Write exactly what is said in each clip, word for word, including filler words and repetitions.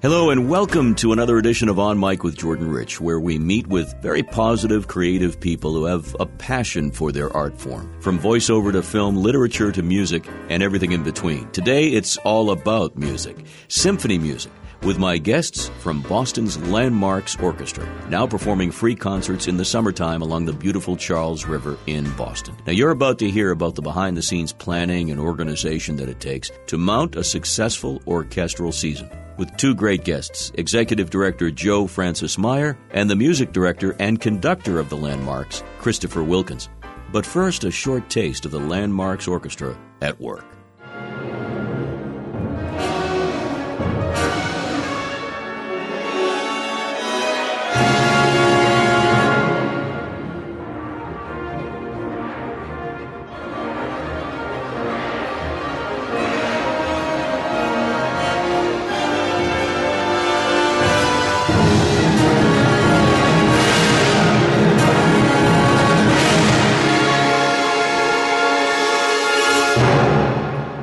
Hello and welcome to another edition of On Mic with Jordan Rich, where we meet with very positive, creative people who have a passion for their art form, from voiceover to film, literature to music, and everything in between. Today, it's all about music, symphony music, with my guests from Boston's Landmarks Orchestra, now performing free concerts in the summertime along the beautiful Charles River in Boston. Now, you're about to hear about the behind-the-scenes planning and organization that it takes to mount a successful orchestral season, with two great guests, Executive Director Joe Francis Meyer and the music director and conductor of the Landmarks, Christopher Wilkins. But first, a short taste of the Landmarks Orchestra at work.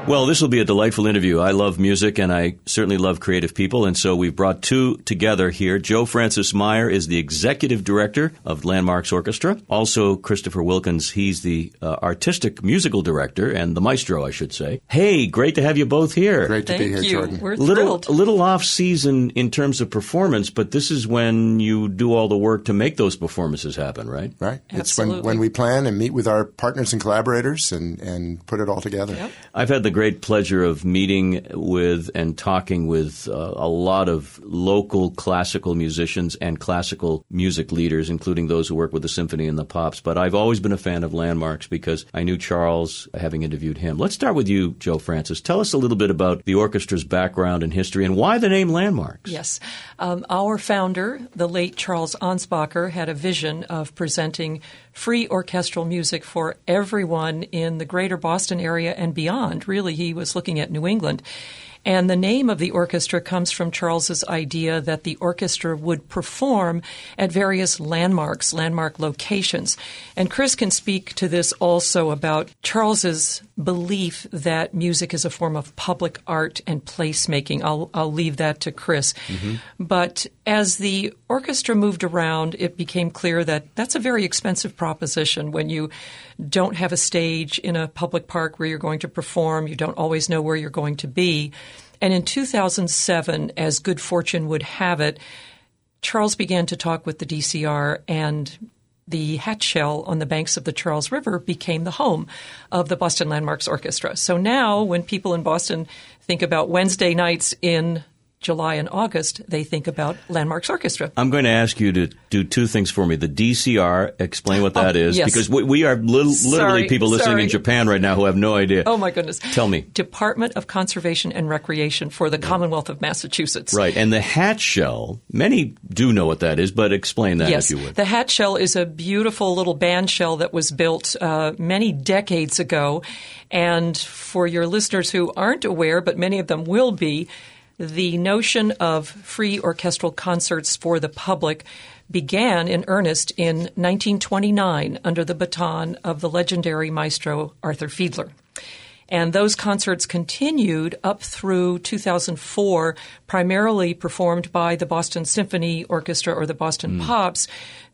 Well, this will be a delightful interview. I love music, and I certainly love creative people, and so we've brought two together here. Joe Francis Meyer is the executive director of Landmarks Orchestra. Also, Christopher Wilkins, he's the uh, artistic musical director and the maestro, I should say. Hey, great to have you both here. Great to Thank be here, you. Jordan. We're little, thrilled. A little off-season in terms of performance, but this is when you do all the work to make those performances happen, right? Right. Absolutely. It's when, when we plan and meet with our partners and collaborators and, and put it all together. Yep. I've had the great pleasure of meeting with and talking with uh, a lot of local classical musicians and classical music leaders, including those who work with the symphony and the pops. But I've always been a fan of Landmarks because I knew Charles, having interviewed him. Let's start with you, Joe Francis. Tell us a little bit about the orchestra's background and history and why the name Landmarks. Yes. Um, our founder, the late Charles Ansbacher, had a vision of presenting free orchestral music for everyone in the greater Boston area and beyond. Really, he was looking at New England. And the name of the orchestra comes from Charles's idea that the orchestra would perform at various landmarks, landmark locations. And Chris can speak to this also about Charles's belief that music is a form of public art and placemaking. I'll, I'll leave that to Chris. Mm-hmm. But as the orchestra moved around, it became clear that that's a very expensive proposition when you don't have a stage in a public park where you're going to perform. You don't always know where you're going to be. And in two thousand seven, as good fortune would have it, Charles began to talk with the D C R, and the Hatch Shell on the banks of the Charles River became the home of the Boston Landmarks Orchestra. So now when people in Boston think about Wednesday nights in July and August, they think about Landmarks Orchestra. I'm going to ask you to do two things for me. The D C R, explain what that oh, is, yes. because we, we are li- sorry, literally people listening sorry. in Japan right now who have no idea. Oh, my goodness. Tell me. Department of Conservation and Recreation for the Commonwealth of Massachusetts. Right. And the Hatch Shell, many do know what that is, but explain that yes. if you would. The Hatch Shell is a beautiful little band shell that was built uh, many decades ago. And for your listeners who aren't aware, but many of them will be, the notion of free orchestral concerts for the public began in earnest in nineteen twenty-nine under the baton of the legendary maestro Arthur Fiedler. And those concerts continued up through two thousand four, primarily performed by the Boston Symphony Orchestra or the Boston mm. Pops.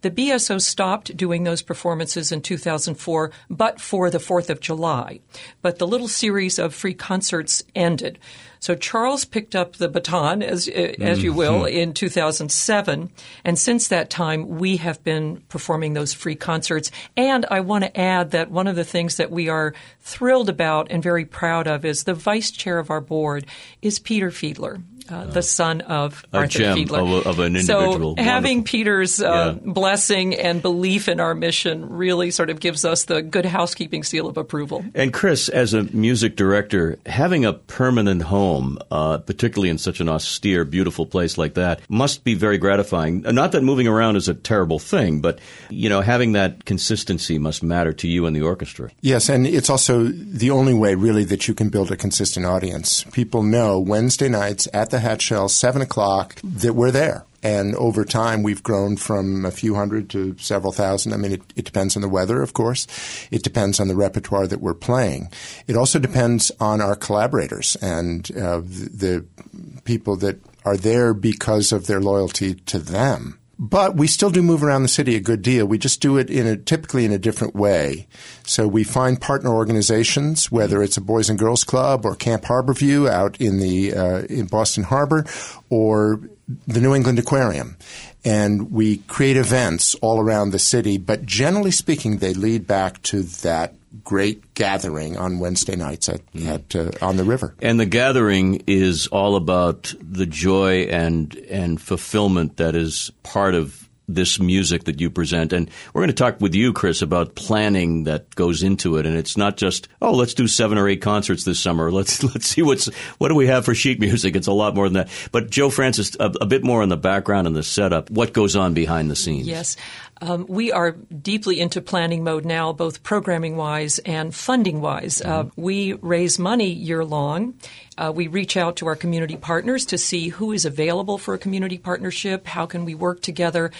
The B S O stopped doing those performances in two thousand four, but for the fourth of July. But the little series of free concerts ended. So Charles picked up the baton, as as you will, in two thousand seven. And since that time, we have been performing those free concerts. And I want to add that one of the things that we are thrilled about and very proud of is the vice chair of our board is Peter Fiedler. Uh, the son of a Arthur gem Fiedler. Of, of an individual. So wonderful. Having Peter's uh, yeah. blessing and belief in our mission really sort of gives us the good housekeeping seal of approval. And Chris, as a music director, having a permanent home, uh, particularly in such an austere, beautiful place like that, must be very gratifying. Not that moving around is a terrible thing, but you know, having that consistency must matter to you and the orchestra. Yes, and it's also the only way really that you can build a consistent audience. People know Wednesday nights at the Hatch Shell, seven o'clock, that we're there. And over time, we've grown from a few hundred to several thousand. I mean, it, it depends on the weather, of course. It depends on the repertoire that we're playing. It also depends on our collaborators and uh, the, the people that are there because of their loyalty to them. But we still do move around the city a good deal. We just do it in a, typically in a different way. So we find partner organizations, whether it's a Boys and Girls Club or Camp Harborview out in the uh, in Boston Harbor, or the New England Aquarium. And we create events all around the city. But generally speaking, they lead back to that great gathering on Wednesday nights at, mm-hmm. at uh, on the river. And the gathering is all about the joy and and fulfillment that is part of this music that you present. And we're going to talk with you, Chris, about planning that goes into it. And it's not just, oh, let's do seven or eight concerts this summer. Let's let's see what's what do we have for sheet music. It's a lot more than that. But Joe Francis, a, a bit more on the background and the setup. What goes on behind the scenes? Yes. Um, we are deeply into planning mode now, both programming-wise and funding-wise. Mm-hmm. Uh, we raise money year-long. Uh, we reach out to our community partners to see who is available for a community partnership, how can we work together.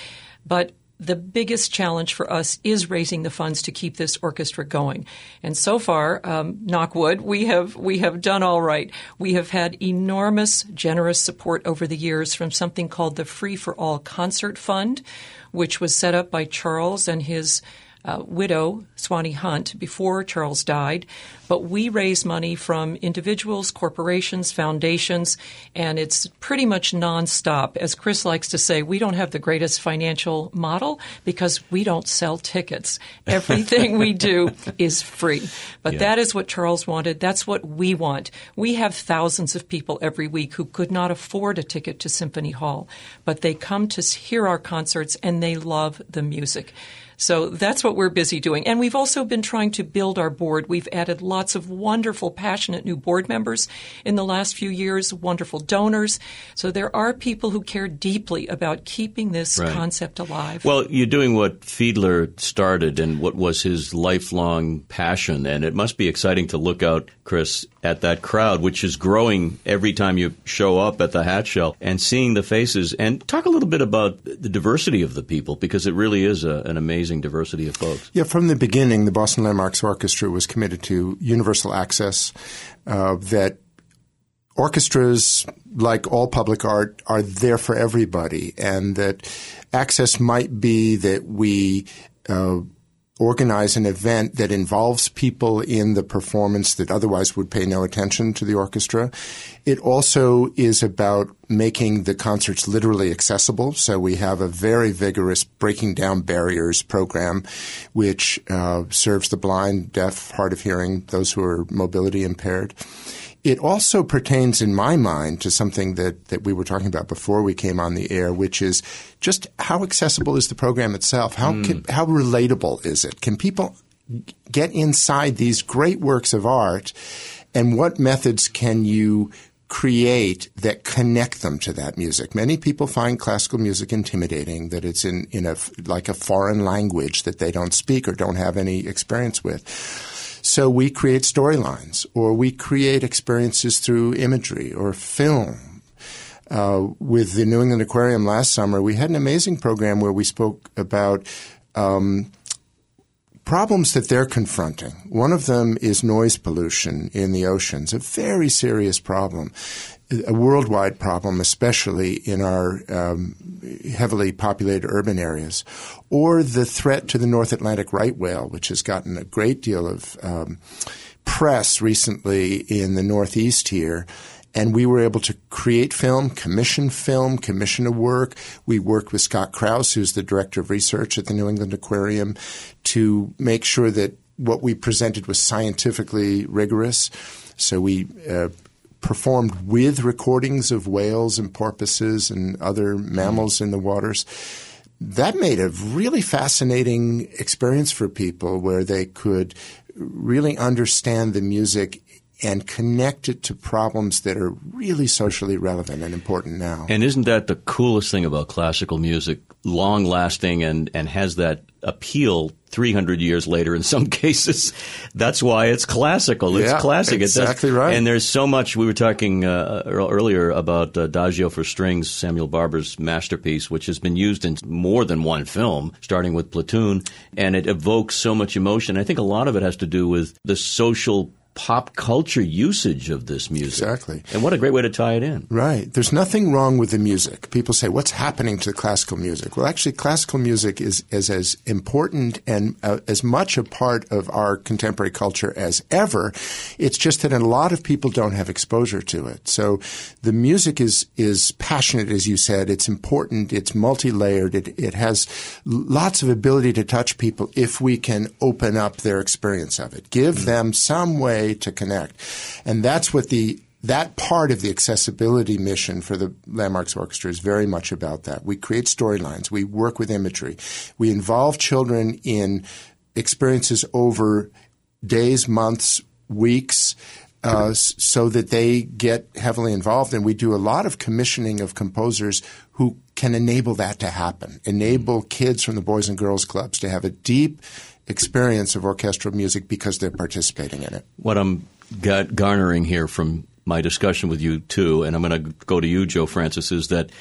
But the biggest challenge for us is raising the funds to keep this orchestra going. And so far, um, knock wood, we have, we have done all right. We have had enormous, generous support over the years from something called the Free for All Concert Fund, which was set up by Charles and his uh, widow, Swanee Hunt, before Charles died. But we raise money from individuals, corporations, foundations, and it's pretty much nonstop. As Chris likes to say, we don't have the greatest financial model because we don't sell tickets. Everything we do is free. But yeah. that is what Charles wanted. That's what we want. We have thousands of people every week who could not afford a ticket to Symphony Hall, but they come to hear our concerts and they love the music. So that's what we're busy doing. And we've also been trying to build our board. We've added lots Lots of wonderful, passionate new board members in the last few years, wonderful donors. So there are people who care deeply about keeping this right. concept alive. Well, you're doing what Fiedler started and what was his lifelong passion. And it must be exciting to look out, Chris, at that crowd, which is growing every time you show up at the Hatch Shell, and seeing the faces. And talk a little bit about the diversity of the people, because it really is a, an amazing diversity of folks. Yeah, from the beginning, the Boston Landmarks Orchestra was committed to universal access, uh, that orchestras, like all public art, are there for everybody, and that access might be that we uh, organize an event that involves people in the performance that otherwise would pay no attention to the orchestra. It also is about making the concerts literally accessible. So we have a very vigorous Breaking Down Barriers program, which uh, serves the blind, deaf, hard of hearing, those who are mobility impaired. It also pertains, in my mind, to something that, that we were talking about before we came on the air, which is just how accessible is the program itself? How mm. can, how relatable is it? Can people get inside these great works of art, and what methods can you create that connect them to that music? Many people find classical music intimidating, that it's in, in a, like a foreign language that they don't speak or don't have any experience with. So we create storylines, or we create experiences through imagery or film. Uh, with the New England Aquarium last summer, we had an amazing program where we spoke about um, problems that they're confronting. One of them is noise pollution in the oceans, a very serious problem, a worldwide problem, especially in our um, heavily populated urban areas, or the threat to the North Atlantic right whale, which has gotten a great deal of um, press recently in the Northeast here. And we were able to create film, commission film, commission a work. We worked with Scott Kraus, who's the director of research at the New England Aquarium, to make sure that what we presented was scientifically rigorous. So we uh, performed with recordings of whales and porpoises and other mammals mm. in the waters. That made a really fascinating experience for people, where they could really understand the music and connect it to problems that are really socially relevant and important now. And isn't that the coolest thing about classical music? Long-lasting and, and has that appeal three hundred years later in some cases. That's why it's classical. It's yeah, classic. Exactly it does, right. And there's so much. We were talking uh, earlier about uh, Daggio for Strings, Samuel Barber's masterpiece, which has been used in more than one film, starting with Platoon, and it evokes so much emotion. I think a lot of it has to do with the social pop culture usage of this music. Exactly. And what a great way to tie it in. Right. There's nothing wrong with the music. People say, what's happening to classical music? Well, actually, classical music is, is as important and uh, as much a part of our contemporary culture as ever. It's just that a lot of people don't have exposure to it. So the music is, is passionate, as you said. It's important. It's multi-layered. It, it has lots of ability to touch people if we can open up their experience of it. Give mm-hmm. them some way to connect. And that's what the that part of the accessibility mission for the Landmarks Orchestra is very much about. That we create storylines, we work with imagery, we involve children in experiences over days, months, weeks, uh, so that they get heavily involved. And we do a lot of commissioning of composers who can enable that to happen, enable kids from the Boys and Girls Clubs to have a deep experience of orchestral music because they're participating in it. What I'm garnering here from my discussion with you two, and I'm going to go to you, Joe Francis, is that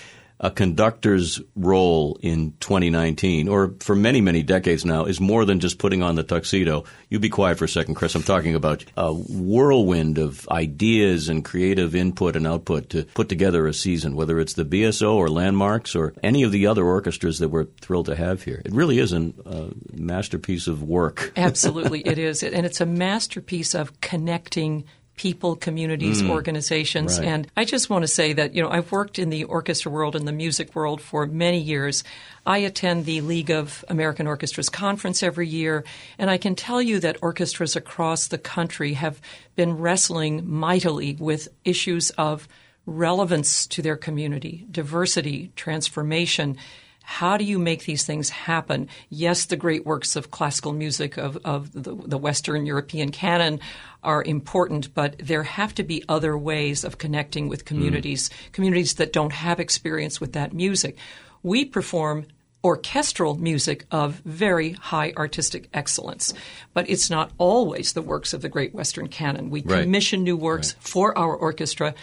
a conductor's role in twenty nineteen, or for many, many decades now, is more than just putting on the tuxedo. You be quiet for a second, Chris. I'm talking about a whirlwind of ideas and creative input and output to put together a season, whether it's the B S O or Landmarks or any of the other orchestras that we're thrilled to have here. It really is a uh, masterpiece of work. Absolutely, it is. And it's a masterpiece of connecting people, communities, mm, organizations. Right. And I just want to say that, you know, I've worked in the orchestra world and the music world for many years. I attend the League of American Orchestras conference every year, and I can tell you that orchestras across the country have been wrestling mightily with issues of relevance to their community, diversity, transformation. How do you make these things happen? Yes, the great works of classical music of, of the, the Western European canon are important, but there have to be other ways of connecting with communities, mm. communities that don't have experience with that music. We perform orchestral music of very high artistic excellence, but it's not always the works of the great Western canon. We right. commission new works right. for our orchestra,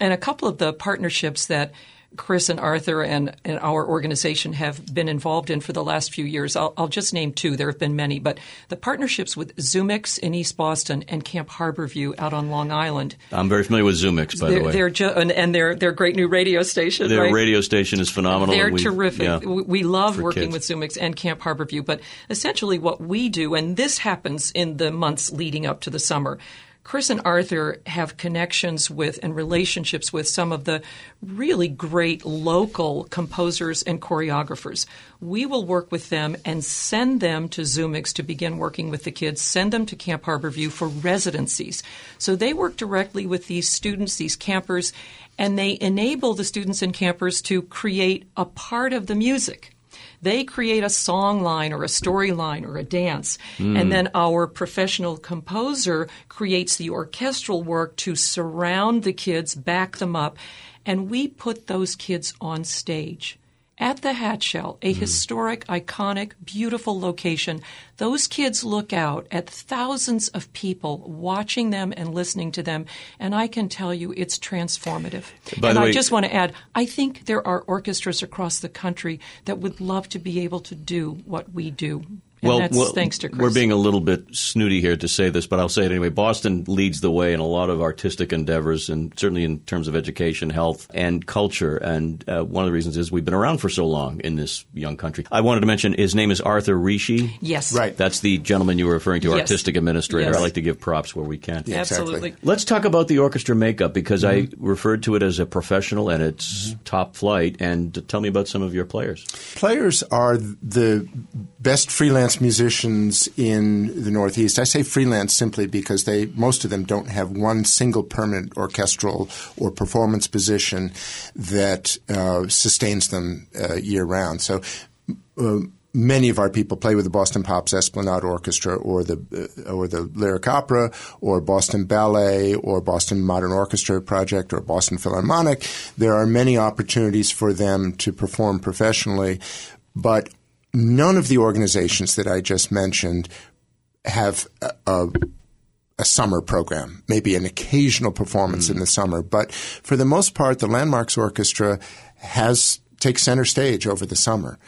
and a couple of the partnerships that Chris and Arthur and, and our organization have been involved in for the last few years. I'll, I'll just name two. There have been many. But the partnerships with Zumix in East Boston and Camp Harborview out on Long Island. I'm very familiar with Zumix, by they're, the way. They're ju- and, and their their great new radio station. Their right? radio station is phenomenal. They're we, terrific. Yeah, we, we love working kids. with Zumix and Camp Harborview. But essentially what we do, and this happens in the months leading up to the summer, Chris and Arthur have connections with and relationships with some of the really great local composers and choreographers. We will work with them and send them to Zumix to begin working with the kids, send them to Camp Harborview for residencies. So they work directly with these students, these campers, and they enable the students and campers to create a part of the music. They create a song line or a story line or a dance. Mm. And then our professional composer creates the orchestral work to surround the kids, back them up. And we put those kids on stage at the Hatch Shell, a mm. historic, iconic, beautiful location. Those kids look out at thousands of people watching them and listening to them, and I can tell you it's transformative. By and I way, just want to add, I think there are orchestras across the country that would love to be able to do what we do. And well, that's well, thanks to Chris. We're being a little bit snooty here to say this, but I'll say it anyway. Boston leads the way in a lot of artistic endeavors, and certainly in terms of education, health, and culture. And uh, one of the reasons is we've been around for so long in this young country. I wanted to mention his name is Arthur Rishi. Yes. Right. That's the gentleman you were referring to, yes. artistic administrator. Yes. I like to give props where we can. Yeah, absolutely. Exactly. Let's talk about the orchestra makeup, because mm-hmm. I referred to it as a professional and it's mm-hmm. top flight. And tell me about some of your players. Players are the best freelance musicians in the Northeast. I say freelance simply because they most of them don't have one single permanent orchestral or performance position that uh, sustains them uh, year-round. So uh, many of our people play with the Boston Pops Esplanade Orchestra or the uh, or the Lyric Opera or Boston Ballet or Boston Modern Orchestra Project or Boston Philharmonic. There are many opportunities for them to perform professionally, but none of the organizations that I just mentioned have a, a, a summer program, maybe an occasional performance mm-hmm. in the summer. But for the most part, the Landmarks Orchestra has takes center stage over the summer.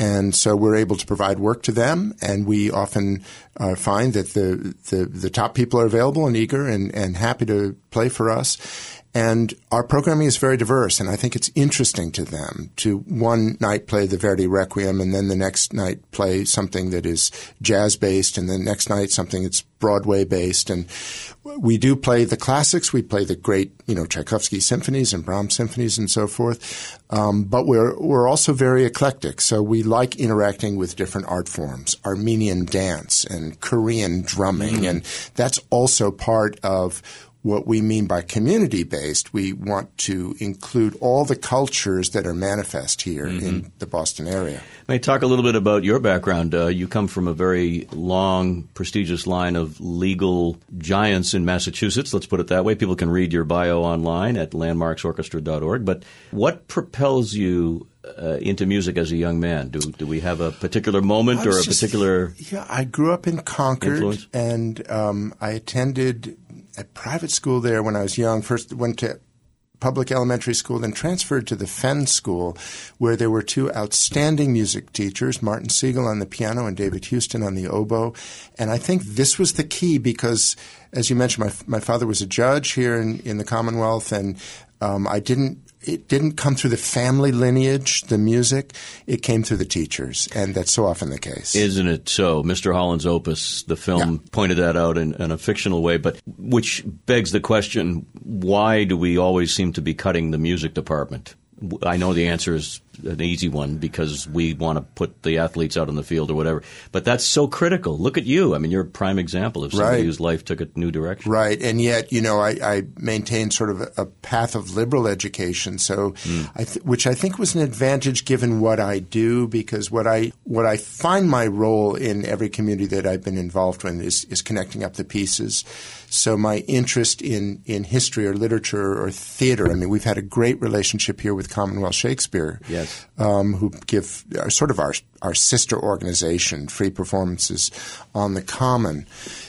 And so we're able to provide work to them, and we often uh, find that the, the the top people are available and eager and, and happy to play for us. And our programming is very diverse, and I think it's interesting to them to one night play the Verdi Requiem and then the next night play something that is jazz-based and the next night something that's Broadway-based. And we do play the classics. We play the great, you know, Tchaikovsky symphonies and Brahms symphonies and so forth. Um, but we're we're also very eclectic, so we like interacting with different art forms, Armenian dance and Korean drumming, mm-hmm. and that's also part of what we mean by community-based. We want to include all the cultures that are manifest here mm-hmm. in the Boston area. May I talk a little bit about your background? Uh, you come from a very long, prestigious line of legal giants in Massachusetts, let's put it that way. People can read your bio online at landmarks orchestra dot org. But what propels you Uh, into music as a young man? Do do we have a particular moment or a just, particular Yeah, I grew up in Concord, influence? and um, I attended a private school there when I was young. First went to public elementary school, then transferred to the Fenn School, where there were two outstanding music teachers, Martin Siegel on the piano and David Houston on the oboe. And I think this was the key because, as you mentioned, my my father was a judge here in, in the Commonwealth, and um, I didn't It didn't come through the family lineage, the music. It came through the teachers, and that's so often the case. Isn't it so? Mister Holland's Opus, the film, yeah. pointed that out in, in a fictional way, but which begs the question, why do we always seem to be cutting the music department? I know the answer is an easy one because we want to put the athletes out on the field or whatever. But that's so critical. Look at you. I mean, you're a prime example of somebody right. whose life took a new direction. Right. And yet, you know, I, I maintained sort of a, a path of liberal education, so mm. I th- which I think was an advantage given what I do, because what I what I find my role in every community that I've been involved in is, is connecting up the pieces. So my interest in, in history or literature or theater, I mean, we've had a great relationship here with Commonwealth Shakespeare. Yes. Um, who give uh, sort of our our sister organization free performances on the Common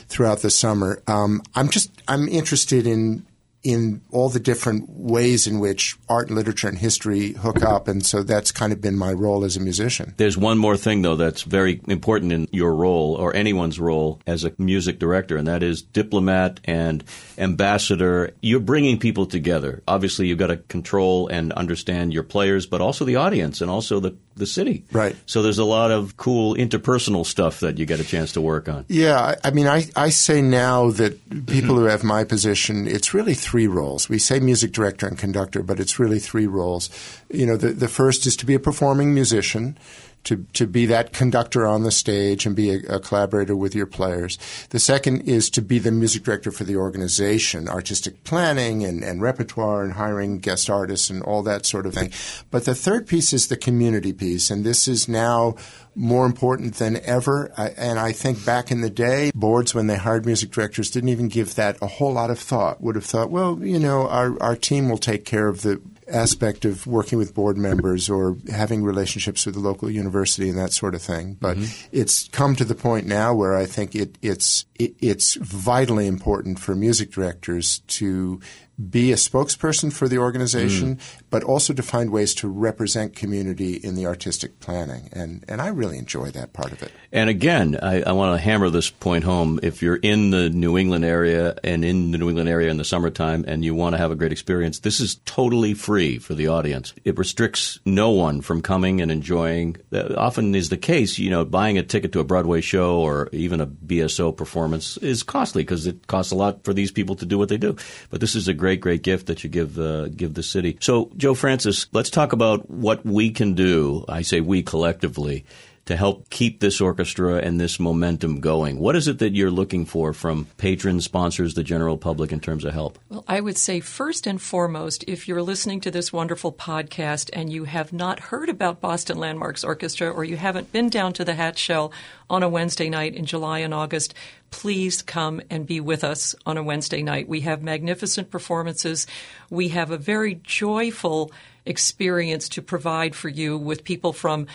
throughout the summer. Um, I'm just I'm interested in in all the different ways in which art and literature and history hook up, and so that's kind of been my role as a musician. There's one more thing, though, that's very important in your role or anyone's role as a music director, and that is diplomat and ambassador. You're bringing people together. Obviously, you've got to control and understand your players, but also the audience and also the the city. Right. So there's a lot of cool interpersonal stuff that you get a chance to work on. Yeah. I mean, I, I say now that people who have my position, it's really three roles. We say music director and conductor, but it's really three roles. You know, the, the first is to be a performing musician, to to be that conductor on the stage and be a, a collaborator with your players. The second is to be the music director for the organization, artistic planning and, and repertoire and hiring guest artists and all that sort of thing. But the third piece is the community piece, and this is now more important than ever. I, and I think back in the day, boards, when they hired music directors, didn't even give that a whole lot of thought, would have thought, well, you know, our, our team will take care of the aspect of working with board members or having relationships with the local university and that sort of thing. But mm-hmm. it's come to the point now where I think it, it's it, it's vitally important for music directors to be a spokesperson for the organization, mm. but also to find ways to represent community in the artistic planning. And and I really enjoy that part of it. And again, I, I want to hammer this point home. If you're in the New England area and in the New England area in the summertime and you want to have a great experience, this is totally free for the audience. It restricts no one from coming and enjoying. That often is the case, you know, buying a ticket to a Broadway show or even a B S O performance is costly because it costs a lot for these people to do what they do. But this is a great Great, great gift that you give uh, give the city. So, Joe Francis, let's talk about what we can do, I say we collectively, to help keep this orchestra and this momentum going. What is it that you're looking for from patrons, sponsors, the general public in terms of help? Well, I would say first and foremost, if you're listening to this wonderful podcast and you have not heard about Boston Landmarks Orchestra or you haven't been down to the Hatch Shell on a Wednesday night in July and August, please come and be with us on a Wednesday night. We have magnificent performances. We have a very joyful experience to provide for you with people from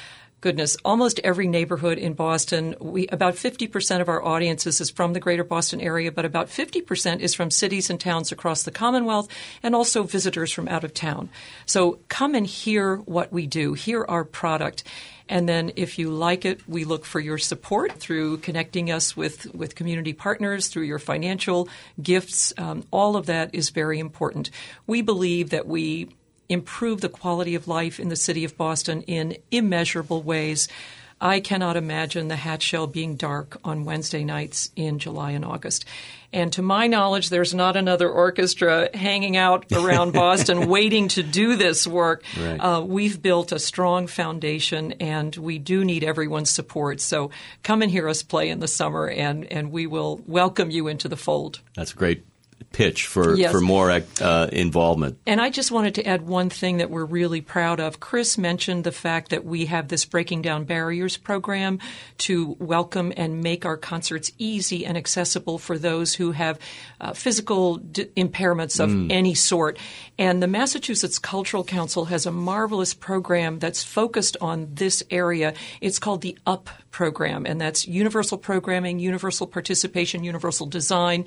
goodness, almost every neighborhood in Boston. We about fifty percent of our audiences is from the greater Boston area, but about fifty percent is from cities and towns across the Commonwealth and also visitors from out of town. So come and hear what we do, hear our product. And then if you like it, we look for your support through connecting us with, with community partners, through your financial gifts. Um, all of that is very important. We believe that we improve the quality of life in the city of Boston in immeasurable ways. I cannot imagine the Hatch Shell being dark on Wednesday nights in July and August. And to my knowledge, there's not another orchestra hanging out around Boston waiting to do this work. Right. Uh, we've built a strong foundation, and we do need everyone's support. So come and hear us play in the summer, and, and we will welcome you into the fold. That's great. Pitch for, yes. for more uh, involvement. And I just wanted to add one thing that we're really proud of. Chris mentioned the fact that we have this Breaking Down Barriers program to welcome and make our concerts easy and accessible for those who have uh, physical d- impairments of mm. any sort. And the Massachusetts Cultural Council has a marvelous program that's focused on this area. It's called the UP program, and that's universal programming, universal participation, universal design.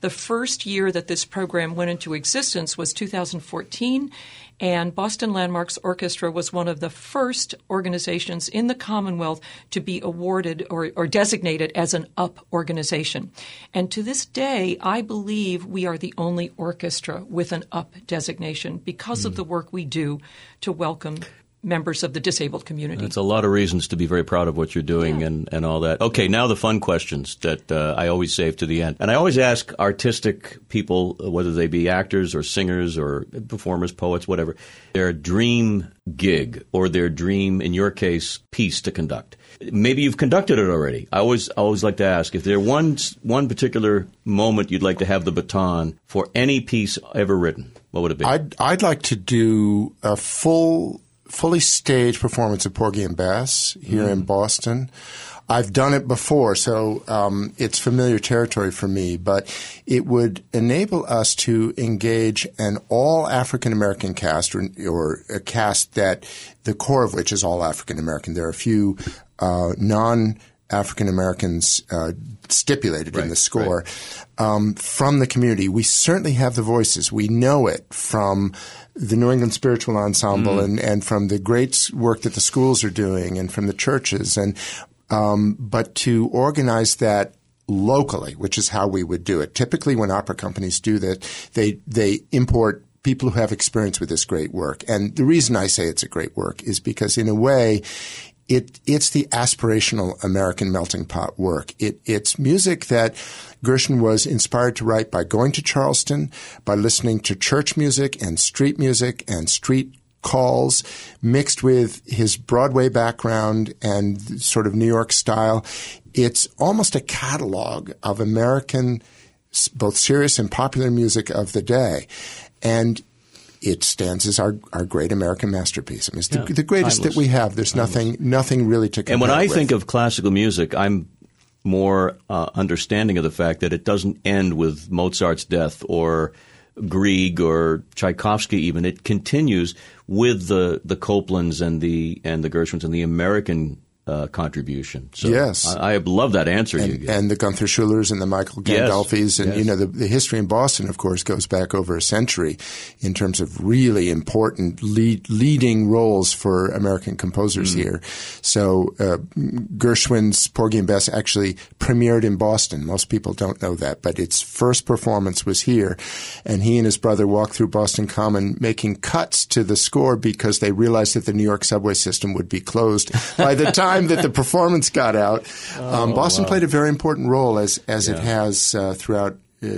The first year that this program went into existence was two thousand fourteen, and Boston Landmarks Orchestra was one of the first organizations in the Commonwealth to be awarded or, or designated as an UP organization. And to this day, I believe we are the only orchestra with an UP designation because mm. of the work we do to welcome members of the disabled community. That's a lot of reasons to be very proud of what you're doing yeah. and, and all that. Okay, now the fun questions that uh, I always save to the end. And I always ask artistic people, whether they be actors or singers or performers, poets, whatever, their dream gig or their dream, in your case, piece to conduct. Maybe you've conducted it already. I always always like to ask if there one one particular moment you'd like to have the baton for any piece ever written, what would it be? I'd, I'd like to do a full... fully staged performance of Porgy and Bess here mm. in Boston. I've done it before, so um, it's familiar territory for me, but it would enable us to engage an all African-American cast or, or a cast that the core of which is all African-American. There are a few uh, non African Americans uh, stipulated right, in the score right. um, from the community. We certainly have the voices. We know it from the New England Spiritual Ensemble mm. and, and from the great work that the schools are doing and from the churches. And um, but to organize that locally, which is how we would do it. Typically, when opera companies do that, they they import people who have experience with this great work. And the reason I say it's a great work is because, in a way, It, it's the aspirational American melting pot work. It, it's music that Gershwin was inspired to write by going to Charleston, by listening to church music and street music and street calls mixed with his Broadway background and sort of New York style. It's almost a catalog of American, both serious and popular music of the day. And it stands as our, our great American masterpiece. I mean, it's yeah, the, the greatest timeless. that we have. There's timeless. nothing nothing really to compare with. And when I with. think of classical music, I'm more uh, understanding of the fact that it doesn't end with Mozart's death or Grieg or Tchaikovsky even. It continues with the, the Copelands and the and the Gershwins and the American Uh, contribution. So yes. I, I love that answer and, you gave. And the Gunther Schullers and the Michael Gandolfis. Yes. And, yes. you know, the, the history in Boston, of course, goes back over a century in terms of really important lead, leading roles for American composers mm. here. So uh, Gershwin's Porgy and Bess actually premiered in Boston. Most people don't know that, but its first performance was here. And he and his brother walked through Boston Common making cuts to the score because they realized that the New York subway system would be closed by the time that the performance got out. Um, oh, Boston wow. played a very important role, as as yeah. it has uh, throughout uh,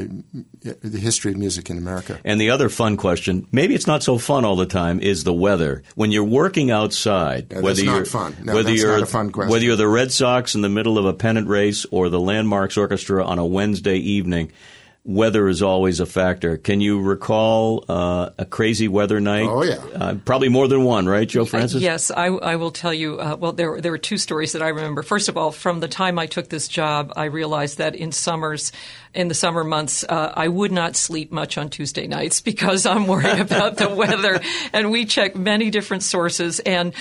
the history of music in America. And the other fun question, maybe it's not so fun all the time, is the weather. When you're working outside, no, whether that's you're not fun. No, whether that's you're not a fun question. Whether you're the Red Sox in the middle of a pennant race or the Landmarks Orchestra on a Wednesday evening, weather is always a factor. Can you recall uh, a crazy weather night? Oh, yeah. Uh, probably more than one, right, Joe Francis? Uh, yes, I, I will tell you. Uh, well, there, there were two stories that I remember. First of all, from the time I took this job, I realized that in summers, in the summer months, uh, I would not sleep much on Tuesday nights because I'm worried about the weather. And we check many different sources. And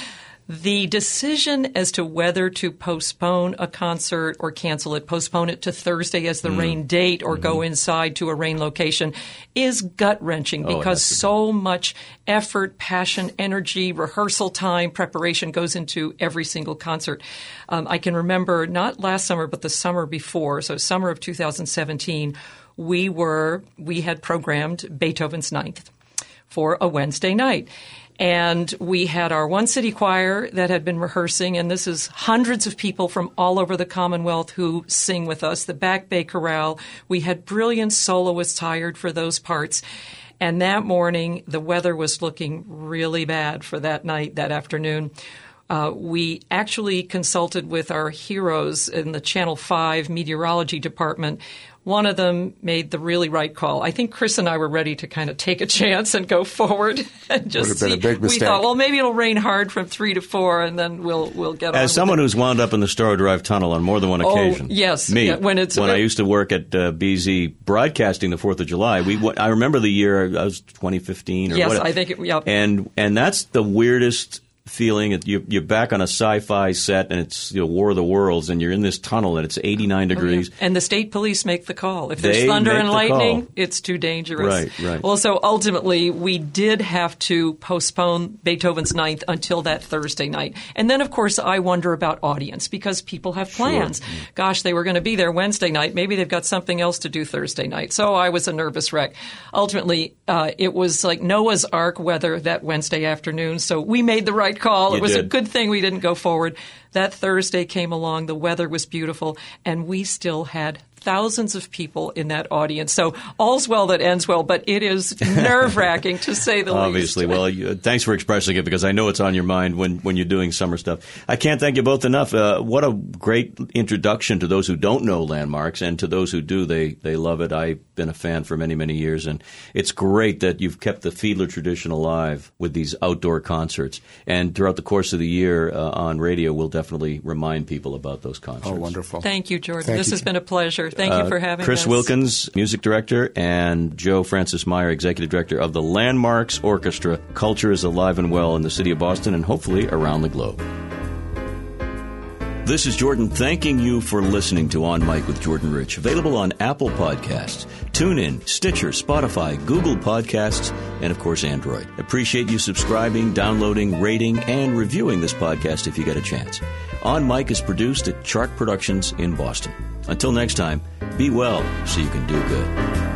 The decision as to whether to postpone a concert or cancel it, postpone it to Thursday as the mm. rain date or mm-hmm. go inside to a rain location is gut-wrenching oh, because so much effort, passion, energy, rehearsal time, preparation goes into every single concert. Um, I can remember not last summer but the summer before, so summer of two thousand seventeen, we were we had programmed Beethoven's Ninth for a Wednesday night. And we had our one city choir that had been rehearsing, and this is hundreds of people from all over the Commonwealth who sing with us, the Back Bay Chorale. We had brilliant soloists hired for those parts. And that morning, the weather was looking really bad for that night, that afternoon. Uh, we actually consulted with our heroes in the Channel five meteorology department. One of them made the really right call. I think Chris and I were ready to kind of take a chance and go forward and just see. Would have been a big mistake. We thought, well, maybe it'll rain hard from three to four, and then we'll we'll get on with it. As someone who's wound up in the Storrow Drive Tunnel on more than one occasion, oh, yes, me yeah, when it's when it, I used to work at uh, B Z broadcasting the Fourth of July. We I remember the year I was twenty fifteen or yes, whatever. I think it. Yep. And and that's the weirdest feeling. You're back on a sci-fi set, and it's, you know, War of the Worlds, and you're in this tunnel, and it's eighty-nine degrees. Oh, yeah. And the state police make the call. If there's they thunder and lightning, call. It's too dangerous. Right, right. Well, so ultimately, we did have to postpone Beethoven's Ninth until that Thursday night. And then, of course, I wonder about audience, because people have plans. Sure. Gosh, they were going to be there Wednesday night. Maybe they've got something else to do Thursday night. So I was a nervous wreck. Ultimately, uh, it was like Noah's Ark weather that Wednesday afternoon, so we made the right call. You it was did. A good thing we didn't go forward. That Thursday came along. The weather was beautiful, and we still had thousands of people in that audience. So all's well that ends well, but it is nerve-wracking to say the Obviously. Least. Obviously. Well, you, thanks for expressing it, because I know it's on your mind when, when you're doing summer stuff. I can't thank you both enough. Uh, what a great introduction to those who don't know Landmarks, and to those who do, they, they love it. I've been a fan for many, many years, and it's great that you've kept the Fiedler tradition alive with these outdoor concerts. And throughout the course of the year uh, on radio, we'll definitely remind people about those concerts. Oh, wonderful. Thank you, Jordan. Thank this you. Has been a pleasure. Thank you for having uh, Chris us. Chris Wilkins, music director, and Joe Francis Meyer, executive director of the Landmarks Orchestra. Culture is alive and well in the city of Boston and hopefully around the globe. This is Jordan thanking you for listening to On Mic with Jordan Rich, available on Apple Podcasts, TuneIn, Stitcher, Spotify, Google Podcasts, and, of course, Android. Appreciate you subscribing, downloading, rating, and reviewing this podcast if you get a chance. On Mic is produced at Chart Productions in Boston. Until next time, be well so you can do good.